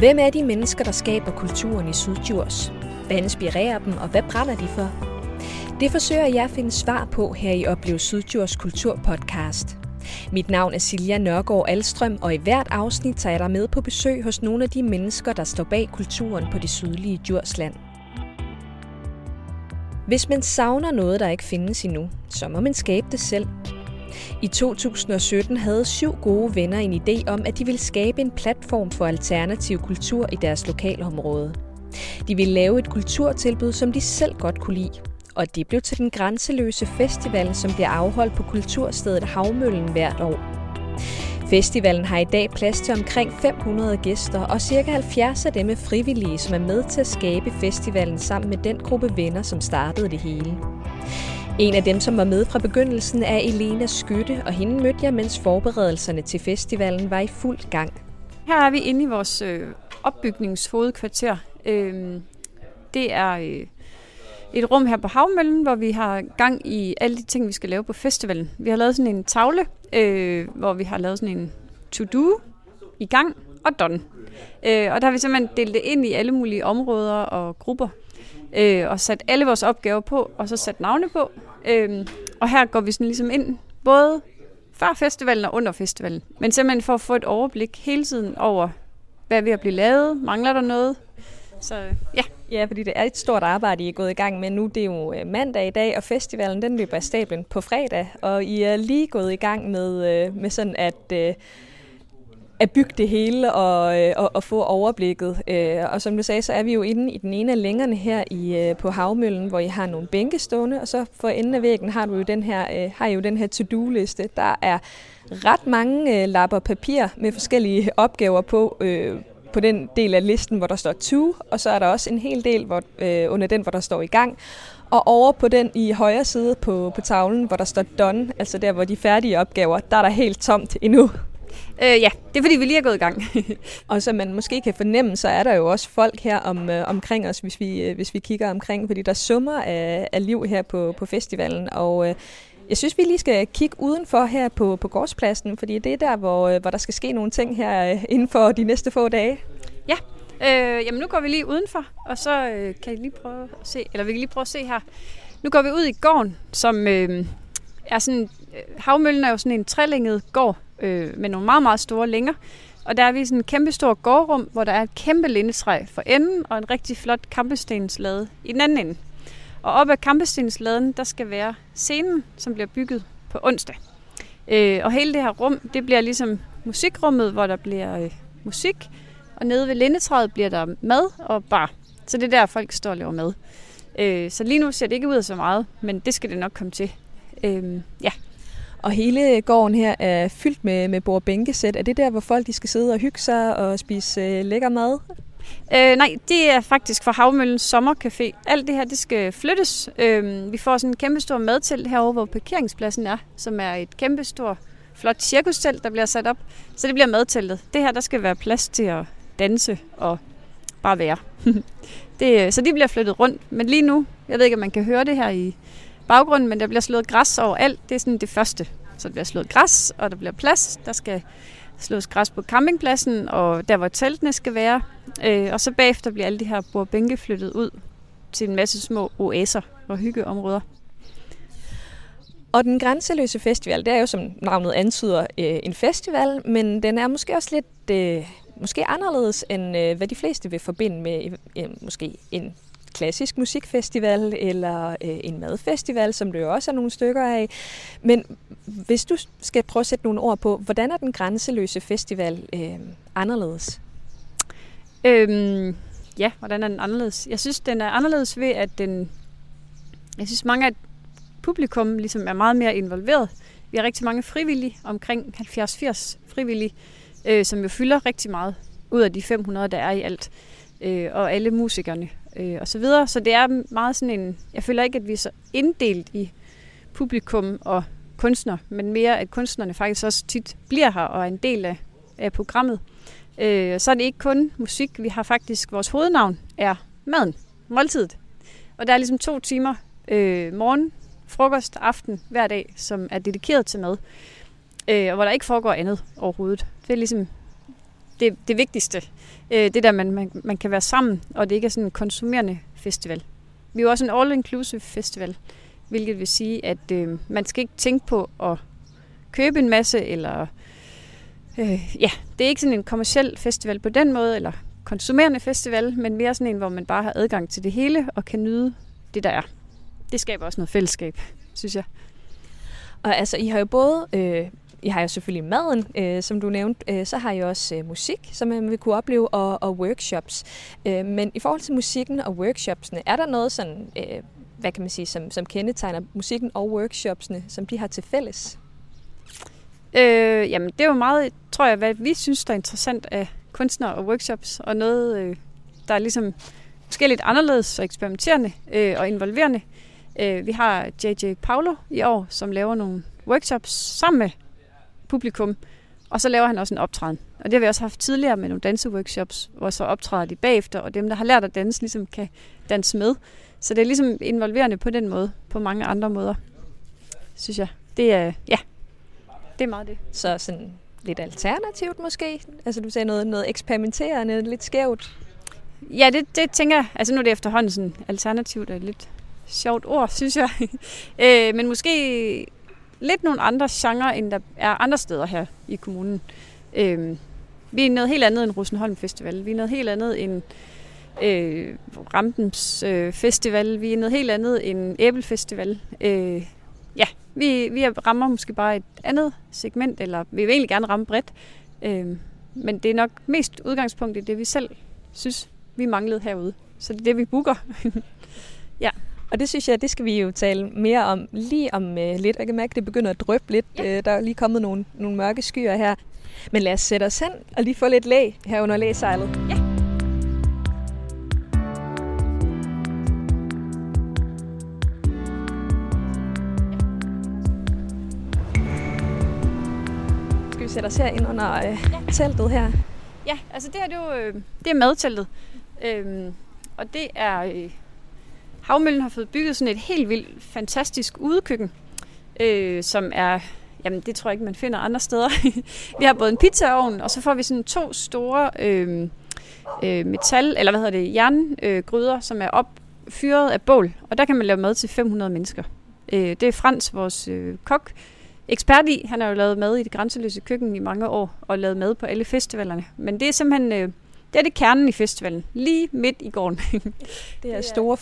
Hvem er de mennesker, der skaber kulturen i Syddjurs? Hvad inspirerer dem, og hvad brænder de for? Det forsøger jeg at finde svar på her i Oplev Syddjurs Kultur Podcast. Mit navn er Silja Nørgaard Alstrøm, og i hvert afsnit tager jeg dig med på besøg hos nogle af de mennesker, der står bag kulturen på det sydlige Djursland. Hvis man savner noget, der ikke findes endnu, så må man skabe det selv. I 2017 havde 7 gode venner en idé om, at de ville skabe en platform for alternativ kultur i deres lokalområde. De ville lave et kulturtilbud, som de selv godt kunne lide. Og det blev til Den Grænseløse Festival, som bliver afholdt på kulturstedet Havmøllen hvert år. Festivalen har i dag plads til omkring 500 gæster, og ca. 70 af dem er frivillige, som er med til at skabe festivalen sammen med den gruppe venner, som startede det hele. En af dem, som var med fra begyndelsen, er Elena Skytte, og hende mødte jeg, mens forberedelserne til festivalen var i fuld gang. Her er vi inde i vores opbygningshovedkvarter. Det er et rum her på Havmøllen, hvor vi har gang i alle de ting, vi skal lave på festivalen. Vi har lavet sådan en tavle, hvor vi har lavet sådan en to-do, i gang og done. Og der har vi simpelthen delt det ind i alle mulige områder og grupper, og sat alle vores opgaver på, og så sat navne på. Og her går vi sådan ligesom ind, både før festivalen og under festivalen. Men simpelthen for at få et overblik hele tiden over, hvad er ved at blive lavet, mangler der noget. Så ja. Ja, fordi det er et stort arbejde, I er gået i gang med nu. Det er jo mandag i dag, og festivalen den løber af stablen på fredag. Og I er lige gået i gang med sådan at bygge det hele og få overblikket. Og som du sagde, så er vi jo inde i den ene af længerne her på Havmøllen, hvor I har nogle bænke stående, og så for enden af væggen har du jo den her to-do-liste. Der er ret mange lapper papir med forskellige opgaver på den del af listen, hvor der står to, og så er der også en hel del under den, hvor der står i gang. Og over på den i højre side på tavlen, hvor der står done, altså der, hvor de færdige opgaver, der er der helt tomt endnu. Ja, det er fordi, vi lige er gået i gang. Og som man måske kan fornemme, så er der jo også folk her omkring os, hvis vi kigger omkring, fordi der summer af liv her på festivalen, og jeg synes, vi lige skal kigge udenfor her på gårdspladsen, fordi det er der, hvor der skal ske nogle ting her inden for de næste få dage. Ja, jamen nu går vi lige udenfor, og så vi kan lige prøve at se her. Nu går vi ud i gården, som er sådan, Havmøllen er jo sådan en trelænget gård med nogle meget, meget store længer. Og der er vi i sådan en kæmpe stor gårdrum, hvor der er et kæmpe lindetræ for enden og en rigtig flot kampestenslade i den anden ende. Og oppe af kampestensladden, der skal være scenen, som bliver bygget på onsdag. Og hele det her rum, det bliver ligesom musikrummet, hvor der bliver musik. Og nede ved lindetræet bliver der mad og bar. Så det er der, folk står og laver mad. Så lige nu ser det ikke ud af så meget, men det skal det nok komme til. Ja. Og hele gården her er fyldt med bord- og bænkesæt. Er det der, hvor folk de skal sidde og hygge sig og spise lækker mad? Nej, det er faktisk fra Havmøllens sommercafé. Alt det her, det skal flyttes. Vi får sådan en kæmpestor madtelt herovre, hvor parkeringspladsen er, som er et kæmpestort, flot cirkustelt, der bliver sat op. Så det bliver madteltet. Det her, der skal være plads til at danse og bare være. Så de bliver flyttet rundt. Men lige nu, jeg ved ikke, om man kan høre det her i baggrunden, men der bliver slået græs overalt. Det er sådan det første. Så der bliver slået græs, og der bliver plads. Der skal slås græs på campingpladsen, og der hvor teltene skal være. Og så bagefter bliver alle de her bordbænke flyttet ud til en masse små oaser og hyggeområder. Og Den Grænseløse Festival, det er jo, som navnet antyder, en festival, men den er måske også lidt anderledes, end hvad de fleste vil forbinde med måske en klassisk musikfestival eller en madfestival, som det jo også er nogle stykker af. Men hvis du skal prøve at sætte nogle ord på, hvordan er Den Grænseløse Festival anderledes? Ja, hvordan er den anderledes? Jeg synes, den er anderledes ved, at jeg synes, mange af publikum ligesom er meget mere involveret. Vi har rigtig mange frivillige, omkring 70-80 frivillige, som jo fylder rigtig meget ud af de 500, der er i alt. Og alle musikerne og så videre. Så det er meget sådan en, jeg føler ikke, at vi er så inddelt i publikum og kunstner, men mere, at kunstnerne faktisk også tit bliver her og er en del af programmet. Så er det ikke kun musik. Vi har faktisk, vores hovednavn er maden, måltidet. Og der er ligesom 2 timer morgen, frokost, aften hver dag, som er dedikeret til mad. Og hvor der ikke foregår andet overhovedet. Det er ligesom det vigtigste. Det der, man kan være sammen, og det ikke er sådan en konsumerende festival. Vi er jo også en all-inclusive festival, hvilket vil sige, at man skal ikke tænke på at købe en masse, eller det er ikke sådan en kommerciel festival på den måde, eller konsumerende festival, men mere sådan en, hvor man bare har adgang til det hele, og kan nyde det, der er. Det skaber også noget fællesskab, synes jeg. Og altså, I har jo både... I har jo selvfølgelig maden, som du nævnte. Så har I også musik, som man vil kunne opleve, og workshops. Men i forhold til musikken og workshopsene, er der noget sådan, hvad kan man sige, som kendetegner musikken og workshopsene, som de har til fælles? Jamen, det er jo meget, tror jeg, hvad vi synes, der er interessant af kunstnere og workshops, og noget, der er ligesom måske lidt anderledes og eksperimenterende og involverende. Vi har JJ Paolo i år, som laver nogle workshops sammen med publikum, og så laver han også en optræden. Og det har vi også haft tidligere med nogle danseworkshops, hvor så optræder de bagefter, og dem, der har lært at danse, ligesom kan danse med. Så det er ligesom involverende på den måde, på mange andre måder, synes jeg. Det er, ja, det er meget det. Så sådan lidt alternativt måske? Altså du sagde noget eksperimenterende, lidt skævt? Ja, det tænker jeg. Altså nu er det efterhånden sådan alternativt, og lidt sjovt ord, synes jeg. Men måske... lidt nogle andre genre, end der er andre steder her i kommunen. Vi er noget helt andet end Rosenholm Festival. Vi er noget helt andet end Ramtens Festival. Vi er noget helt andet end Æblefestival. Vi rammer måske bare et andet segment, eller vi vil egentlig gerne ramme bredt. Men det er nok mest udgangspunkt i det, vi selv synes, vi manglede herude. Så det er det, vi booker. Ja. Og det synes jeg, det skal vi jo tale mere om lige om lidt. Jeg kan mærke, at det begynder at dryppe lidt. Ja. Der er lige kommet nogle mørke skyer her. Men lad os sætte os hen og lige få lidt læ her under læsejlet. Ja. Skal vi sætte os her ind under teltet her? Ja, altså det her det er madteltet. Og det er... Havmøllen har fået bygget sådan et helt vildt fantastisk udekøkken, som er, jamen det tror jeg ikke, man finder andre steder. Vi har både en pizzaovn, og så får vi sådan to store jerngryder, som er opfyret af bål, og der kan man lave mad til 500 mennesker. Det er Frans, vores kok, ekspert i. Han har jo lavet mad i Det Grænseløse Køkken i mange år, og lavet mad på alle festivalerne. Men det er simpelthen... Det er kernen i festivalen, lige midt i gården. Det er store,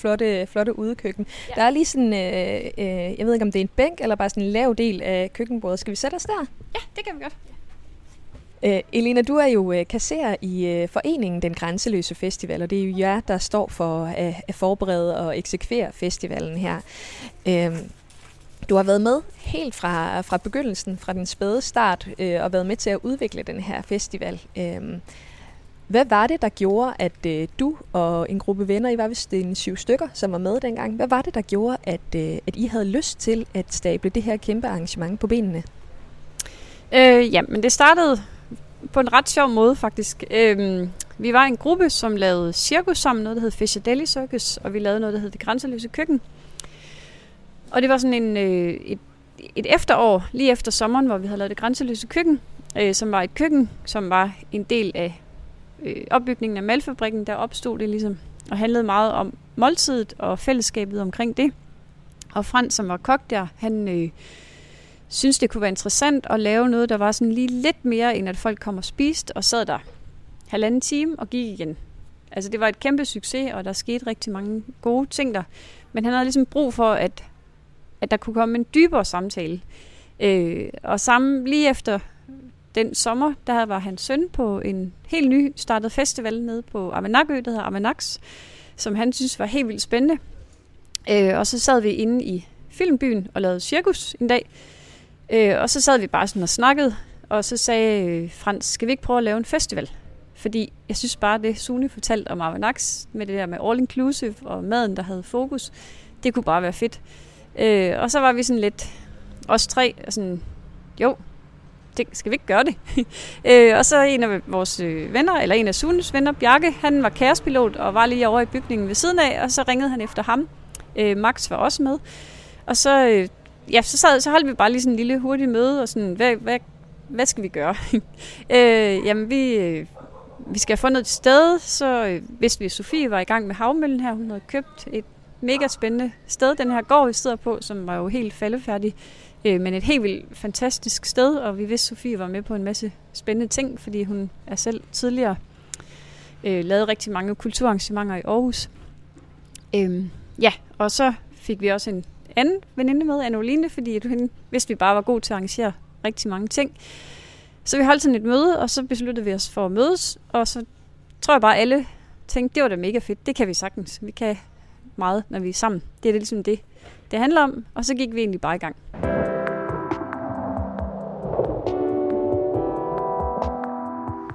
flotte udekøkken. Ja. Der er lige sådan, jeg ved ikke om det er en bænk, eller bare sådan en lav del af køkkenbordet. Skal vi sætte os der? Ja, det kan vi godt. Elena, du er jo kasserer i foreningen Den Grænseløse Festival, og det er jo jer, der står for at forberede og eksekvere festivalen her. Du har været med helt fra begyndelsen, fra den spæde start, og været med til at udvikle den her festival. Hvad var det, der gjorde, at du og en gruppe venner, I var vist 7 stykker, som var med dengang, hvad var det, der gjorde, at I havde lyst til at stable det her kæmpe arrangement på benene? Men det startede på en ret sjov måde, faktisk. Vi var en gruppe, som lavede cirkus sammen, noget, der hed Fischadelli Circus, og vi lavede noget, der hed Det Grænseløse Køkken. Og det var sådan et efterår, lige efter sommeren, hvor vi havde lavet Det Grænseløse Køkken, som var et køkken, som var en del af opbygningen af Malfabrikken, der opstod det ligesom, og handlede meget om måltidet og fællesskabet omkring det. Og Frans, som var kok der, han syntes, det kunne være interessant at lave noget, der var sådan lige lidt mere, end at folk kom og spiste, og sad der 1,5 time og gik igen. Altså det var et kæmpe succes, og der skete rigtig mange gode ting der. Men han havde ligesom brug for, at der kunne komme en dybere samtale. Og sammen lige efter den sommer, der var hans søn på en helt ny startet festival nede på Armanakø, der hedder Armanaks, som han synes var helt vildt spændende. Og så sad vi inde i Filmbyen og lavede cirkus en dag. Og så sad vi bare sådan og snakkede, og så sagde Frans, skal vi ikke prøve at lave en festival? Fordi jeg synes bare, det Sune fortalte om Armanaks, med det der med all inclusive og maden, der havde fokus, det kunne bare være fedt. Og så var vi sådan lidt, os tre, og sådan, jo, skal vi ikke gøre det? Og så en af vores venner, eller en af Sunes venner, Bjarke, han var kaospilot og var lige over i bygningen ved siden af, og så ringede han efter ham. Max var også med. Og så holdt vi bare lige sådan en lille hurtig møde, og sådan, hvad skal vi gøre? Jamen, vi vi skal have fundet et sted, så vidste vi, at Sofie var i gang med Havmøllen her. Hun havde købt et mega spændende sted, den her gård, vi sidder på, som var jo helt faldefærdig, men et helt vildt fantastisk sted, og vi vidste, at Sofie var med på en masse spændende ting, fordi hun er selv tidligere lavet rigtig mange kulturarrangementer i Aarhus. Ja, og så fik vi også en anden veninde med, Anne-Oline, fordi hun vidste, vi bare var god til at arrangere rigtig mange ting. Så vi holdt sådan et møde, og så besluttede vi os for at mødes, og så tror jeg bare, alle tænkte, det var da mega fedt, det kan vi sagtens, vi kan meget, når vi er sammen. Det er det ligesom det handler om, og så gik vi egentlig bare i gang.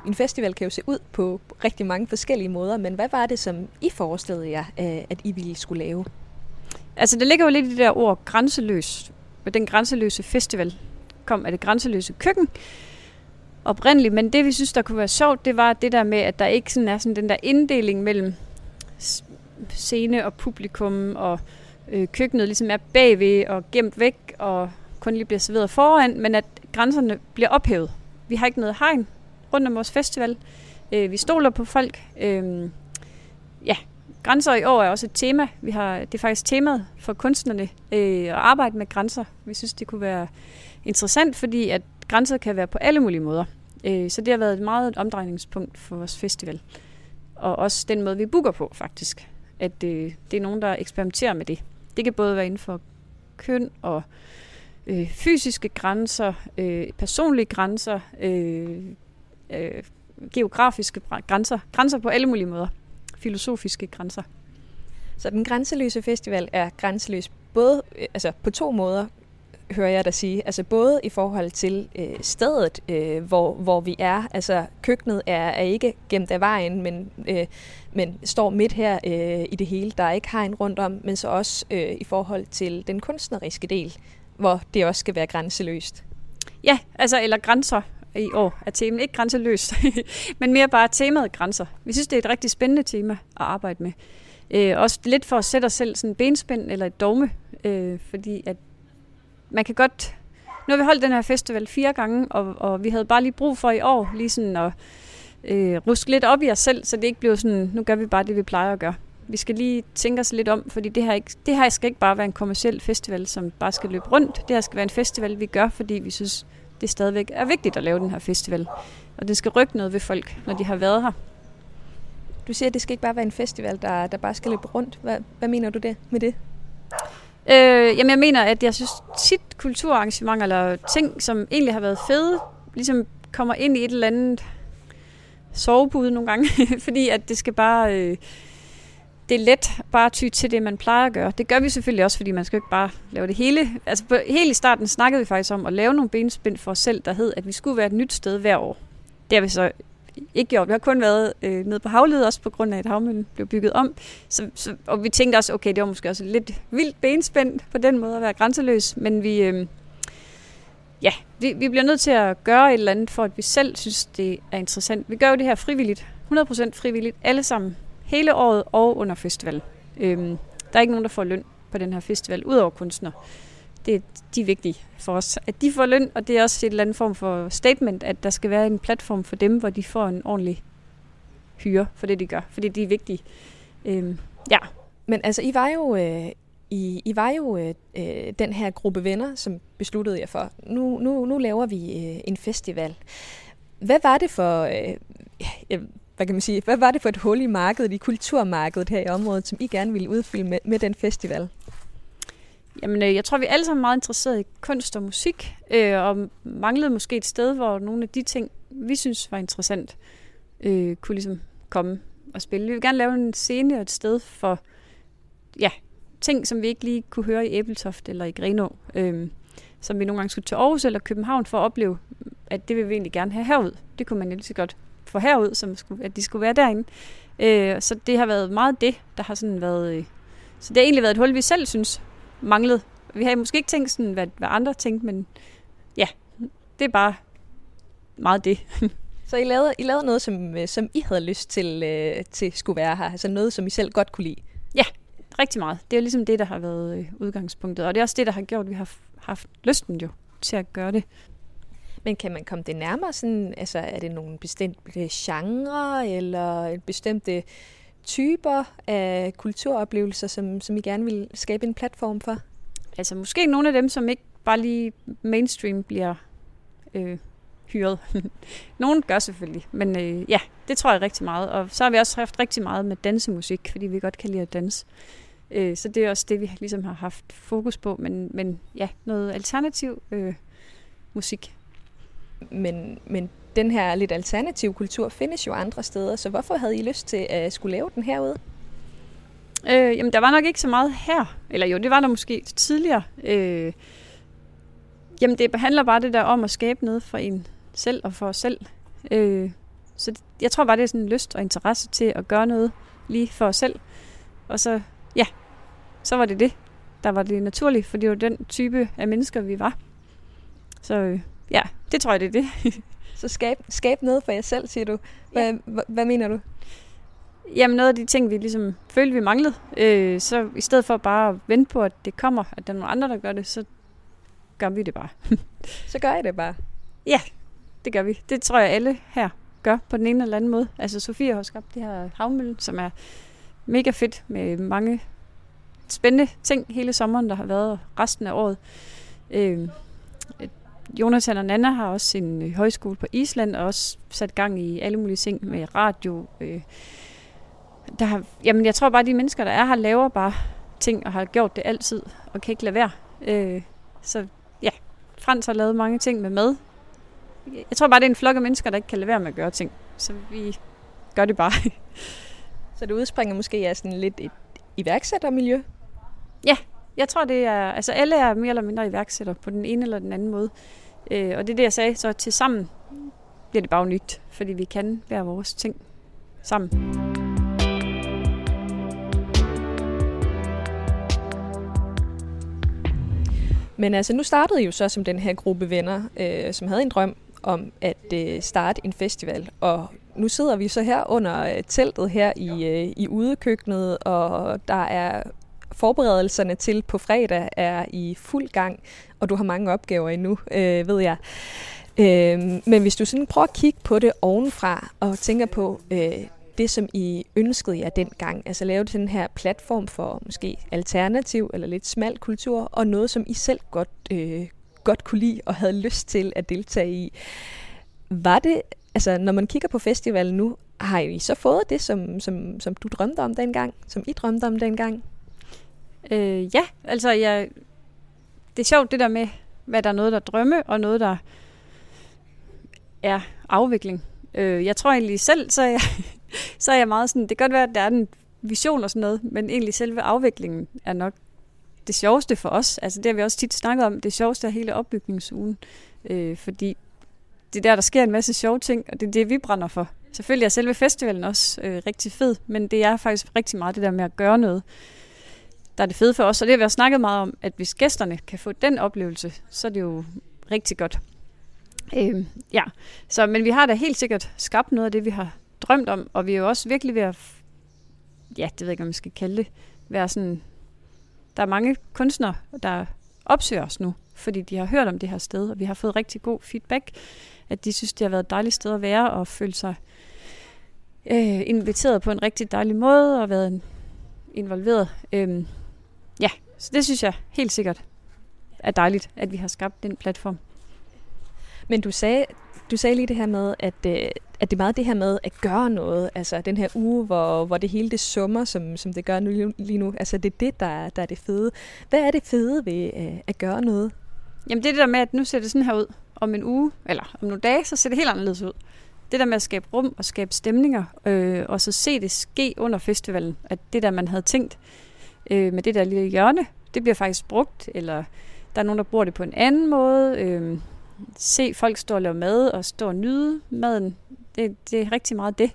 En festival kan jo se ud på rigtig mange forskellige måder, men hvad var det, som I forestillede jer, at I ville skulle lave? Altså, det ligger jo lidt i det der ord grænseløs. Den grænseløse festival kom af det grænseløse køkken oprindeligt, men det, vi synes, der kunne være sjovt, det var det der med, at der ikke sådan er sådan den der inddeling mellem scene og publikum, og køkkenet ligesom er bagved og gemt væk, og kun lige bliver serveret foran, men at grænserne bliver ophævet. Vi har ikke noget hegn rundt om vores festival. Vi stoler på folk. Ja, grænser i år er også et tema. Det er faktisk temaet for kunstnerne at arbejde med grænser. Vi synes, det kunne være interessant, fordi at grænser kan være på alle mulige måder. Så det har været et meget omdrejningspunkt for vores festival. Og også den måde, vi booker på, faktisk. At det er nogen, der eksperimenterer med det. Det kan både være inden for køn og fysiske grænser, personlige grænser, geografiske grænser. Grænser på alle mulige måder. Filosofiske grænser. Så den grænseløse festival er grænseløs både på to måder, hører jeg dig sige. Altså både i forhold til stedet, hvor vi er. Altså køkkenet er ikke gemt af vejen, men står midt her i det hele. Der er ikke hegn rundt om, men så også i forhold til den kunstneriske del, hvor det også skal være grænseløst. Ja, altså eller grænser i år er temaet. Ikke grænseløst, men mere bare temaet grænser. Vi synes, det er et rigtig spændende tema at arbejde med. Også lidt for at sætte os selv sådan en benspænd eller et dogme, fordi at man kan godt... Nu har vi holdt den her festival 4 gange, og vi havde bare lige brug for i år lige sådan at ruske lidt op i os selv, så det ikke blev sådan, nu gør vi bare det, vi plejer at gøre. Vi skal lige tænke os lidt om, fordi det her skal ikke bare være en kommerciel festival, som bare skal løbe rundt. Det her skal være en festival, vi gør, fordi vi synes, det stadigvæk er vigtigt at lave den her festival. Og det skal rykke noget ved folk, når de har været her. Du siger, at det skal ikke bare være en festival, der bare skal løbe rundt. Hvad mener du med det? Jamen jeg mener, at jeg synes tit kulturarrangementer eller ting, som egentlig har været fede, ligesom kommer ind i et eller andet sovepude nogle gange, fordi at det skal bare... Det er let bare at ty til det, man plejer at gøre. Det gør vi selvfølgelig også, fordi man skal jo ikke bare lave det hele. Altså helt i starten snakkede vi faktisk om at lave nogle benspænd for os selv, der hed, at vi skulle være et nyt sted hver år. Det har vi så ikke gjort. Vi har kun været nede på Havled, også på grund af, at Havmøllen blev bygget om. Og vi tænkte også, okay, det var måske også lidt vildt benspænd på den måde at være grænseløs. Men vi bliver nødt til at gøre et eller andet, for at vi selv synes, det er interessant. Vi gør jo det her frivilligt. 100% frivilligt. Alle sammen. Hele året og under festival. Der er ikke nogen, der får løn på den her festival, udover kunstnere. De er vigtige for os, at de får løn, og det er også et eller andet form for statement, at der skal være en platform for dem, hvor de får en ordentlig hyre for det, de gør, fordi de er vigtige. Ja. Men altså, I var jo... I var jo den her gruppe venner, som besluttede jer for, nu laver vi en festival. Hvad var det for... Hvad kan man sige? Hvad var det for et hul i markedet, i kulturmarkedet her i området, som I gerne ville udfylde med den festival? Jamen, jeg tror, vi alle sammen er meget interesserede i kunst og musik, og manglede måske et sted, hvor nogle af de ting, vi synes var interessant, kunne ligesom komme og spille. Vi vil gerne lave en scene og et sted for ting, som vi ikke lige kunne høre i Æbeltoft eller i Grenå, som vi nogle gange skulle til Aarhus eller København for at opleve, at det vil vi egentlig gerne have herud. Det kunne man jo lige så godt for herud, at de skulle være derinde. Så det har været meget det, der har sådan været... Så det har egentlig været et hul, vi selv synes manglede. Vi har måske ikke tænkt sådan, hvad andre tænkte, men ja, det er bare meget det. Så I lavede noget, som I havde lyst til skulle være her? Altså noget, som I selv godt kunne lide? Ja, rigtig meget. Det er jo ligesom det, der har været udgangspunktet. Og det er også det, der har gjort, at vi har haft lysten jo til at gøre det. Men kan man komme det nærmere? Sådan, altså, er det nogle bestemte genre eller bestemte typer af kulturoplevelser, som I gerne vil skabe en platform for? Altså måske nogle af dem, som ikke bare lige mainstream bliver hyret. Nogle gør selvfølgelig, men ja, det tror jeg rigtig meget. Og så har vi også haft rigtig meget med dansemusik, fordi vi godt kan lide at danse. Så det er også det, vi ligesom har haft fokus på, men ja, noget alternativ musik. Men den her lidt alternative kultur findes jo andre steder, så hvorfor havde I lyst til at skulle lave den herude? Jamen, der var nok ikke så meget her. Eller jo, det var der måske tidligere. Jamen, det handler bare det der om at skabe noget for en selv og for os selv. Så jeg tror bare, det er sådan en lyst og interesse til at gøre noget lige for os selv. Og så, ja, så var det. Der var det naturligt, for det var den type af mennesker, vi var. Så ja, det tror jeg, det er det. Så skab noget for jer selv, siger du. Hvad mener du? Jamen noget af de ting, vi ligesom følte, vi manglede. Så i stedet for bare at vente på, at det kommer, at der er nogle andre, der gør det, så gør vi det bare. Så gør I det bare? Ja, det gør vi. Det tror jeg, alle her gør på den ene eller anden måde. Altså Sofie har skabt det her Havmøllen, som er mega fedt med mange spændende ting hele sommeren, der har været resten af året. Jonas og Nana har også sin højskole på Island og også sat gang i alle mulige ting med radio. Jamen jeg tror bare, at de mennesker, der er her, laver bare ting og har gjort det altid og kan ikke lade være. Så ja, Frans har lavet mange ting med mad. Jeg tror bare, det er en flok af mennesker, der ikke kan lade være med at gøre ting. Så vi gør det bare. Så det udspringer måske af sådan lidt et iværksættermiljø? Ja, jeg tror det er, altså alle er mere eller mindre iværksætter på den ene eller den anden måde. Og det er det, jeg sagde, så til sammen bliver det bare nyt, fordi vi kan være vores ting sammen. Men altså, nu startede I jo så som den her gruppe venner, som havde en drøm om at starte en festival. Og nu sidder vi så her under teltet her i udekøkkenet, og der er forberedelserne til på fredag er i fuld gang, og du har mange opgaver endnu, ved jeg. Men hvis du sådan prøver at kigge på det ovenfra og tænker på det, som I ønskede jer dengang, altså lave den her platform for måske alternativ eller lidt smal kultur, og noget, som I selv godt kunne lide og havde lyst til at deltage i. Var det, altså når man kigger på festivalen nu, har I så fået det, som du drømte om dengang, som I drømte om dengang? Ja, altså det er sjovt det der med, hvad der er noget, der drømme, og noget, der er afvikling. Jeg tror egentlig selv, så er jeg meget sådan, det kan godt være, at der er en vision og sådan noget, men egentlig selve afviklingen er nok det sjoveste for os. Altså det har vi også tit snakket om, det sjoveste er hele opbygningsugen, fordi det er der sker en masse sjove ting, og det er det, vi brænder for. Selvfølgelig er selve festivalen også rigtig fed, men det er faktisk rigtig meget det der med at gøre noget. Der er det fede for os, og det har vi også snakket meget om, at hvis gæsterne kan få den oplevelse, så er det jo rigtig godt. Ja, så, men vi har da helt sikkert skabt noget af det, vi har drømt om, og vi er jo også virkelig ved at, ja, det ved jeg ikke, om man skal kalde det, være sådan, der er mange kunstnere, der opsøger os nu, fordi de har hørt om det her sted, og vi har fået rigtig god feedback, at de synes, det har været et dejligt sted at være, og føle sig inviteret på en rigtig dejlig måde, og været involveret. Ja, så det synes jeg helt sikkert er dejligt, at vi har skabt den platform. Men du sagde lige det her med, at det er meget det her med at gøre noget. Altså den her uge, hvor det hele det summer, som det gør nu, lige nu. Altså det er det, der er det fede. Hvad er det fede ved at gøre noget? Jamen det er det der med, at nu ser det sådan her ud. Om en uge, eller om nogle dage, så ser det helt anderledes ud. Det der med at skabe rum og skabe stemninger, og så se det ske under festivalen. At det der, man havde tænkt med det der lille hjørne, det bliver faktisk brugt. Eller der er nogen, der bruger det på en anden måde. Se folk stå og lave mad og stå og nyde maden. Det er rigtig meget det.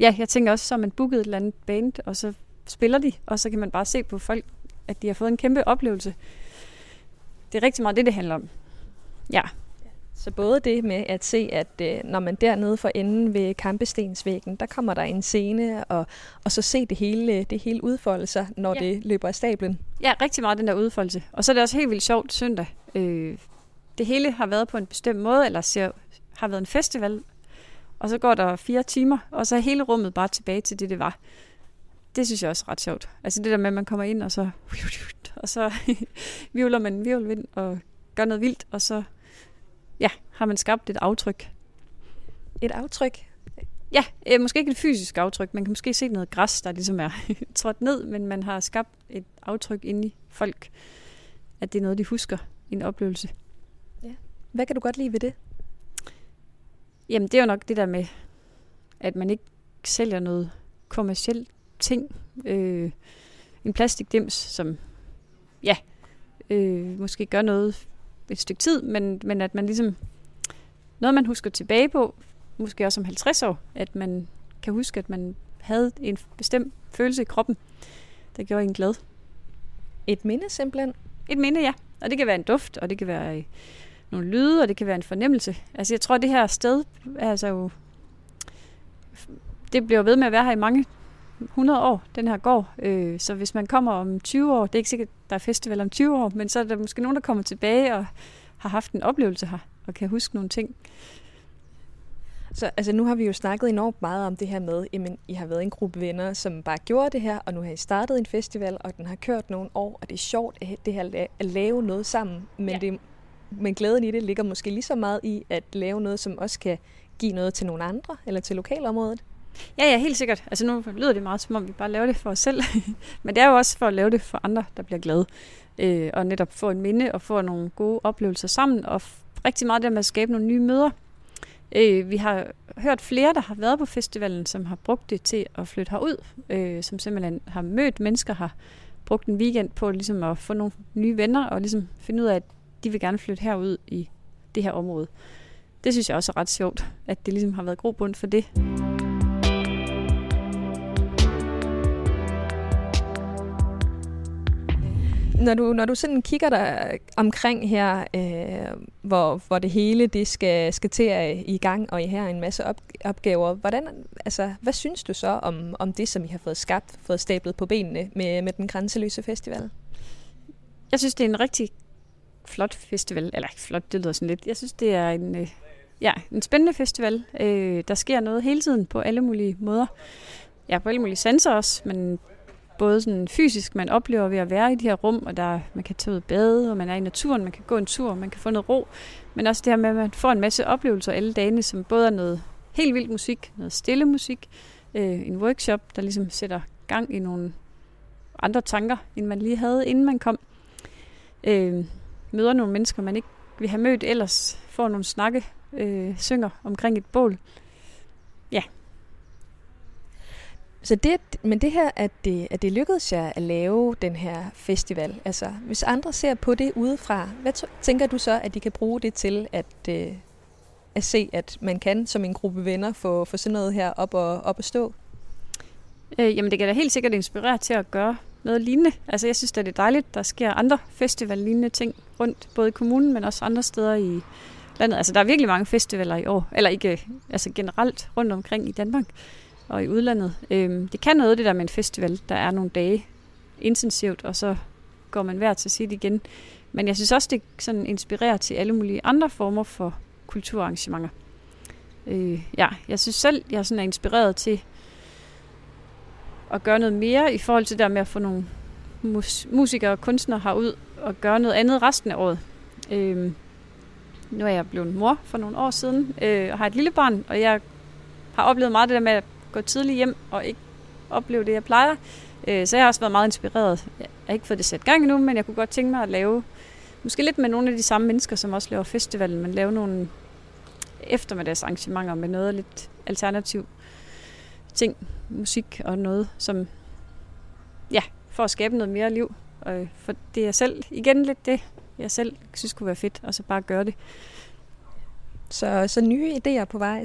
Ja, jeg tænker også, så man booket et eller andet band, og så spiller de, og så kan man bare se på folk, at de har fået en kæmpe oplevelse. Det er rigtig meget det handler om. Ja. Så både det med at se, at når man dernede for enden ved Kampestensvæggen, der kommer der en scene, og så se det hele udfolde sig, når det løber af stablen. Ja, rigtig meget den der udfoldelse. Og så er det også helt vildt sjovt søndag. det hele har været på en bestemt måde, eller har været en festival, og så går der 4 timer, og så er hele rummet bare tilbage til det var. Det synes jeg også er ret sjovt. Altså det der med, at man kommer ind, og så vivler man en virvelvind og gør noget vildt, og så har man skabt et aftryk. Et aftryk? Ja, måske ikke et fysisk aftryk. Man kan måske se noget græs, der ligesom er trådt ned, men man har skabt et aftryk inde i folk, at det er noget, de husker. En oplevelse. Ja. Hvad kan du godt lide ved det? Jamen, det er jo nok det der med, at man ikke sælger noget kommercielt ting. En plastikdims, som måske gør noget et stykke tid, men at man ligesom noget, man husker tilbage på, måske også om 50 år, at man kan huske, at man havde en bestemt følelse i kroppen, der gjorde en glad. Et minde simpelthen? Et minde, ja. Og det kan være en duft, og det kan være nogle lyde, og det kan være en fornemmelse. Altså jeg tror, det her sted, det bliver ved med at være her i mange 100 år, den her gård. Så hvis man kommer om 20 år, det er ikke sikkert, der er festival om 20 år, men så er der måske nogen, der kommer tilbage og har haft en oplevelse her, og kan huske nogle ting. Så altså, nu har vi jo snakket enormt meget om det her med, at I har været en gruppe venner, som bare gjorde det her, og nu har I startet en festival, og den har kørt nogle år, og det er sjovt det her, at lave noget sammen. Men glæden i det ligger måske lige så meget i at lave noget, som også kan give noget til nogle andre, eller til lokalområdet. Ja, helt sikkert. Altså nu lyder det meget, som om vi bare laver det for os selv. Men det er jo også for at lave det for andre, der bliver glade. Og netop få en minde, og få nogle gode oplevelser sammen, og rigtig meget det med at skabe nogle nye møder. Vi har hørt flere, der har været på festivalen, som har brugt det til at flytte herud, som simpelthen har mødt mennesker, har brugt en weekend på ligesom at få nogle nye venner og ligesom finde ud af, at de vil gerne flytte herud i det her område. Det synes jeg også er ret sjovt, at det ligesom har været grobund for det. Når du sådan kigger der omkring her, hvor det hele det skal til at i gang, og I her en masse opgaver, hvad synes du så om det, som I har fået skabt, fået stablet på benene med den grænseløse festival? Jeg synes, det er en rigtig flot festival. Eller ikke flot, det lyder sådan lidt. Jeg synes, det er en spændende festival. Der sker noget hele tiden på alle mulige måder. Ja, på alle mulige sanser også, men både sådan fysisk, man oplever ved at være i de her rum, og man kan tage ud og bade, og man er i naturen, man kan gå en tur, man kan få noget ro. Men også det her med, at man får en masse oplevelser alle dagene, som både er noget helt vildt musik, noget stille musik, en workshop, der ligesom sætter gang i nogle andre tanker, end man lige havde, inden man kom. Møder nogle mennesker, man ikke ville have mødt ellers, får nogle snakke, synger omkring et bål. Ja. Så det her, at det lykkedes jer at lave den her festival, altså hvis andre ser på det udefra, hvad tænker du så, at de kan bruge det til at se, at man kan som en gruppe venner få sådan noget her op at stå? Jamen det kan da helt sikkert inspirere til at gøre noget lignende. Altså jeg synes da, det er dejligt, der sker andre festival-lignende ting rundt, både i kommunen, men også andre steder i landet. Altså der er virkelig mange festivaler i år, eller ikke, altså generelt rundt omkring i Danmark og i udlandet. Det kan noget, det der med en festival, der er nogle dage intensivt, og så går man hver til sit igen. Men jeg synes også, det sådan inspirerer til alle mulige andre former for kulturarrangementer. Jeg synes selv, jeg sådan er inspireret til at gøre noget mere i forhold til det der med at få nogle musikere og kunstnere herud og gøre noget andet resten af året. Nu er jeg blevet mor for nogle år siden, og har et lille barn, og jeg har oplevet meget det der med at gå tidligt hjem og ikke opleve det, jeg plejer. Så jeg har også været meget inspireret. Jeg har ikke fået det sat gang endnu, men jeg kunne godt tænke mig at lave, måske lidt med nogle af de samme mennesker, som også laver festivalen, men lave nogle eftermiddagsarrangementer med noget lidt alternativ ting, musik og noget, som for at skabe noget mere liv. Og for det er jeg selv, igen lidt det, jeg selv synes kunne være fedt, og så bare gøre det. Så nye idéer på vej,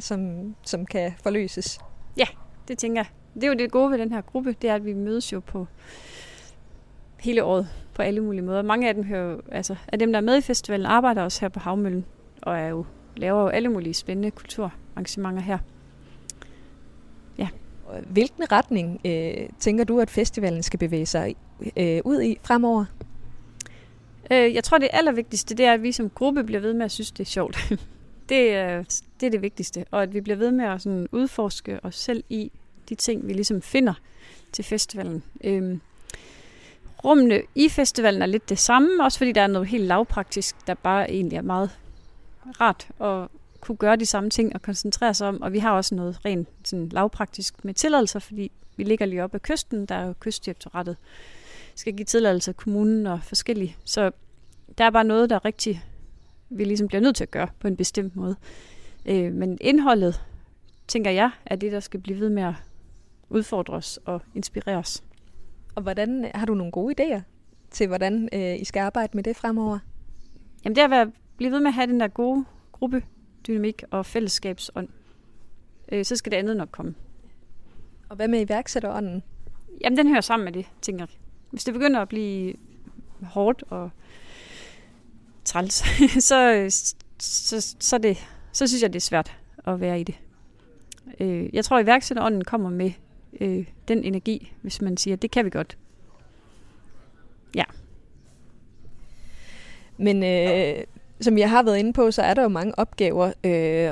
som kan forløses. Ja, det tænker jeg. Det er jo det gode ved den her gruppe, det er, at vi mødes jo på hele året, på alle mulige måder. Mange af dem, af dem der er med i festivalen, arbejder også her på Havmøllen, og laver jo alle mulige spændende kulturarrangementer her. Ja. Hvilken retning tænker du, at festivalen skal bevæge sig ud i fremover? Jeg tror, det allervigtigste, det er, at vi som gruppe bliver ved med at synes, det er sjovt. Det er det vigtigste. Og at vi bliver ved med at sådan udforske os selv i de ting, vi ligesom finder til festivalen. Rummene i festivalen er lidt det samme, også fordi der er noget helt lavpraktisk, der bare egentlig er meget rart at kunne gøre de samme ting og koncentrere sig om. Og vi har også noget rent sådan lavpraktisk med tilladelser, fordi vi ligger lige oppe af kysten. Der er jo Kystdirektoratet, skal give tilladelser, kommunen og forskellige. Så der er bare noget, der rigtig vi ligesom bliver nødt til at gøre på en bestemt måde. Men indholdet, tænker jeg, er det, der skal blive ved med at udfordre os og inspirere os. Og hvordan, har du nogle gode idéer til, hvordan I skal arbejde med det fremover? Jamen det er at blive ved med at have den der gode gruppedynamik og fællesskabsånd. Så skal det andet nok komme. Og hvad med iværksætterånden? Jamen den hører sammen med det, tænker jeg. Hvis det begynder at blive hårdt og træls, så synes jeg, det er svært at være i det. Jeg tror, at iværksætterånden kommer med den energi, hvis man siger, det kan vi godt. Ja. Men som jeg har været inde på, så er der jo mange opgaver,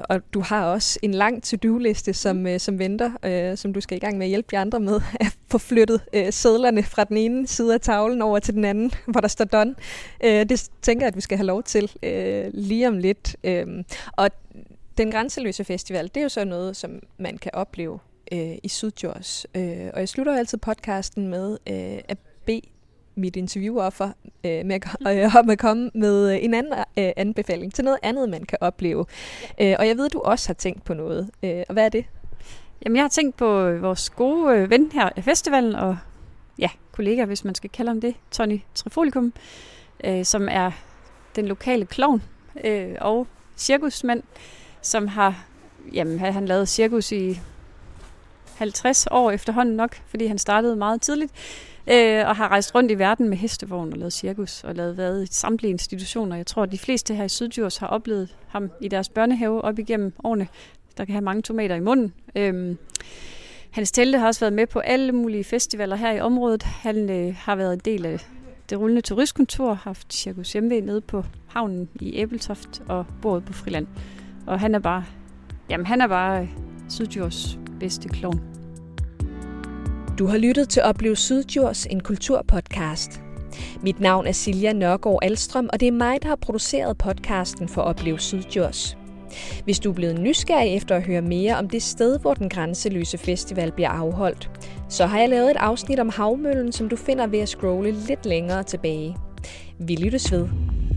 og du har også en lang to-do-liste, som venter, som du skal i gang med at hjælpe de andre med at få flyttet sedlerne fra den ene side af tavlen over til den anden, hvor der står done. Det tænker jeg, at vi skal have lov til lige om lidt. Og Den Grænseløse Festival, det er jo så noget, som man kan opleve i Syddjurs. Og jeg slutter altid podcasten med at bede mit interviewoffer med at komme med en anden anbefaling til noget andet, man kan opleve. Og jeg ved, du også har tænkt på noget. Og hvad er det? Jamen, jeg har tænkt på vores gode ven her af festivalen, og ja, kollega, hvis man skal kalde ham det, Tony Trifolikum, som er den lokale klovn og cirkusmand, som han lavede cirkus i 50 år efterhånden nok, fordi han startede meget tidligt, og har rejst rundt i verden med hestevogn og lavet cirkus, og været i samtlige institutioner. Jeg tror, at de fleste her i Syddjurs har oplevet ham i deres børnehave op igennem årene, der kan have mange tomater i munden. Hans telte har også været med på alle mulige festivaler her i området. Han har været en del af det rullende turistkontor, haft cirkus hjemme nede på havnen i Æbeltoft og boet på Friland. Og han er bare, Syddjurs bedste klovn. Du har lyttet til Oplev Syddjurs, en kulturpodcast. Mit navn er Silja Nørgaard Alstrøm, og det er mig, der har produceret podcasten for Oplev Syddjurs. Hvis du er blevet nysgerrig efter at høre mere om det sted, hvor Den Grænseløse Festival bliver afholdt, så har jeg lavet et afsnit om Havmøllen, som du finder ved at scrolle lidt længere tilbage. Vi lyttes ved.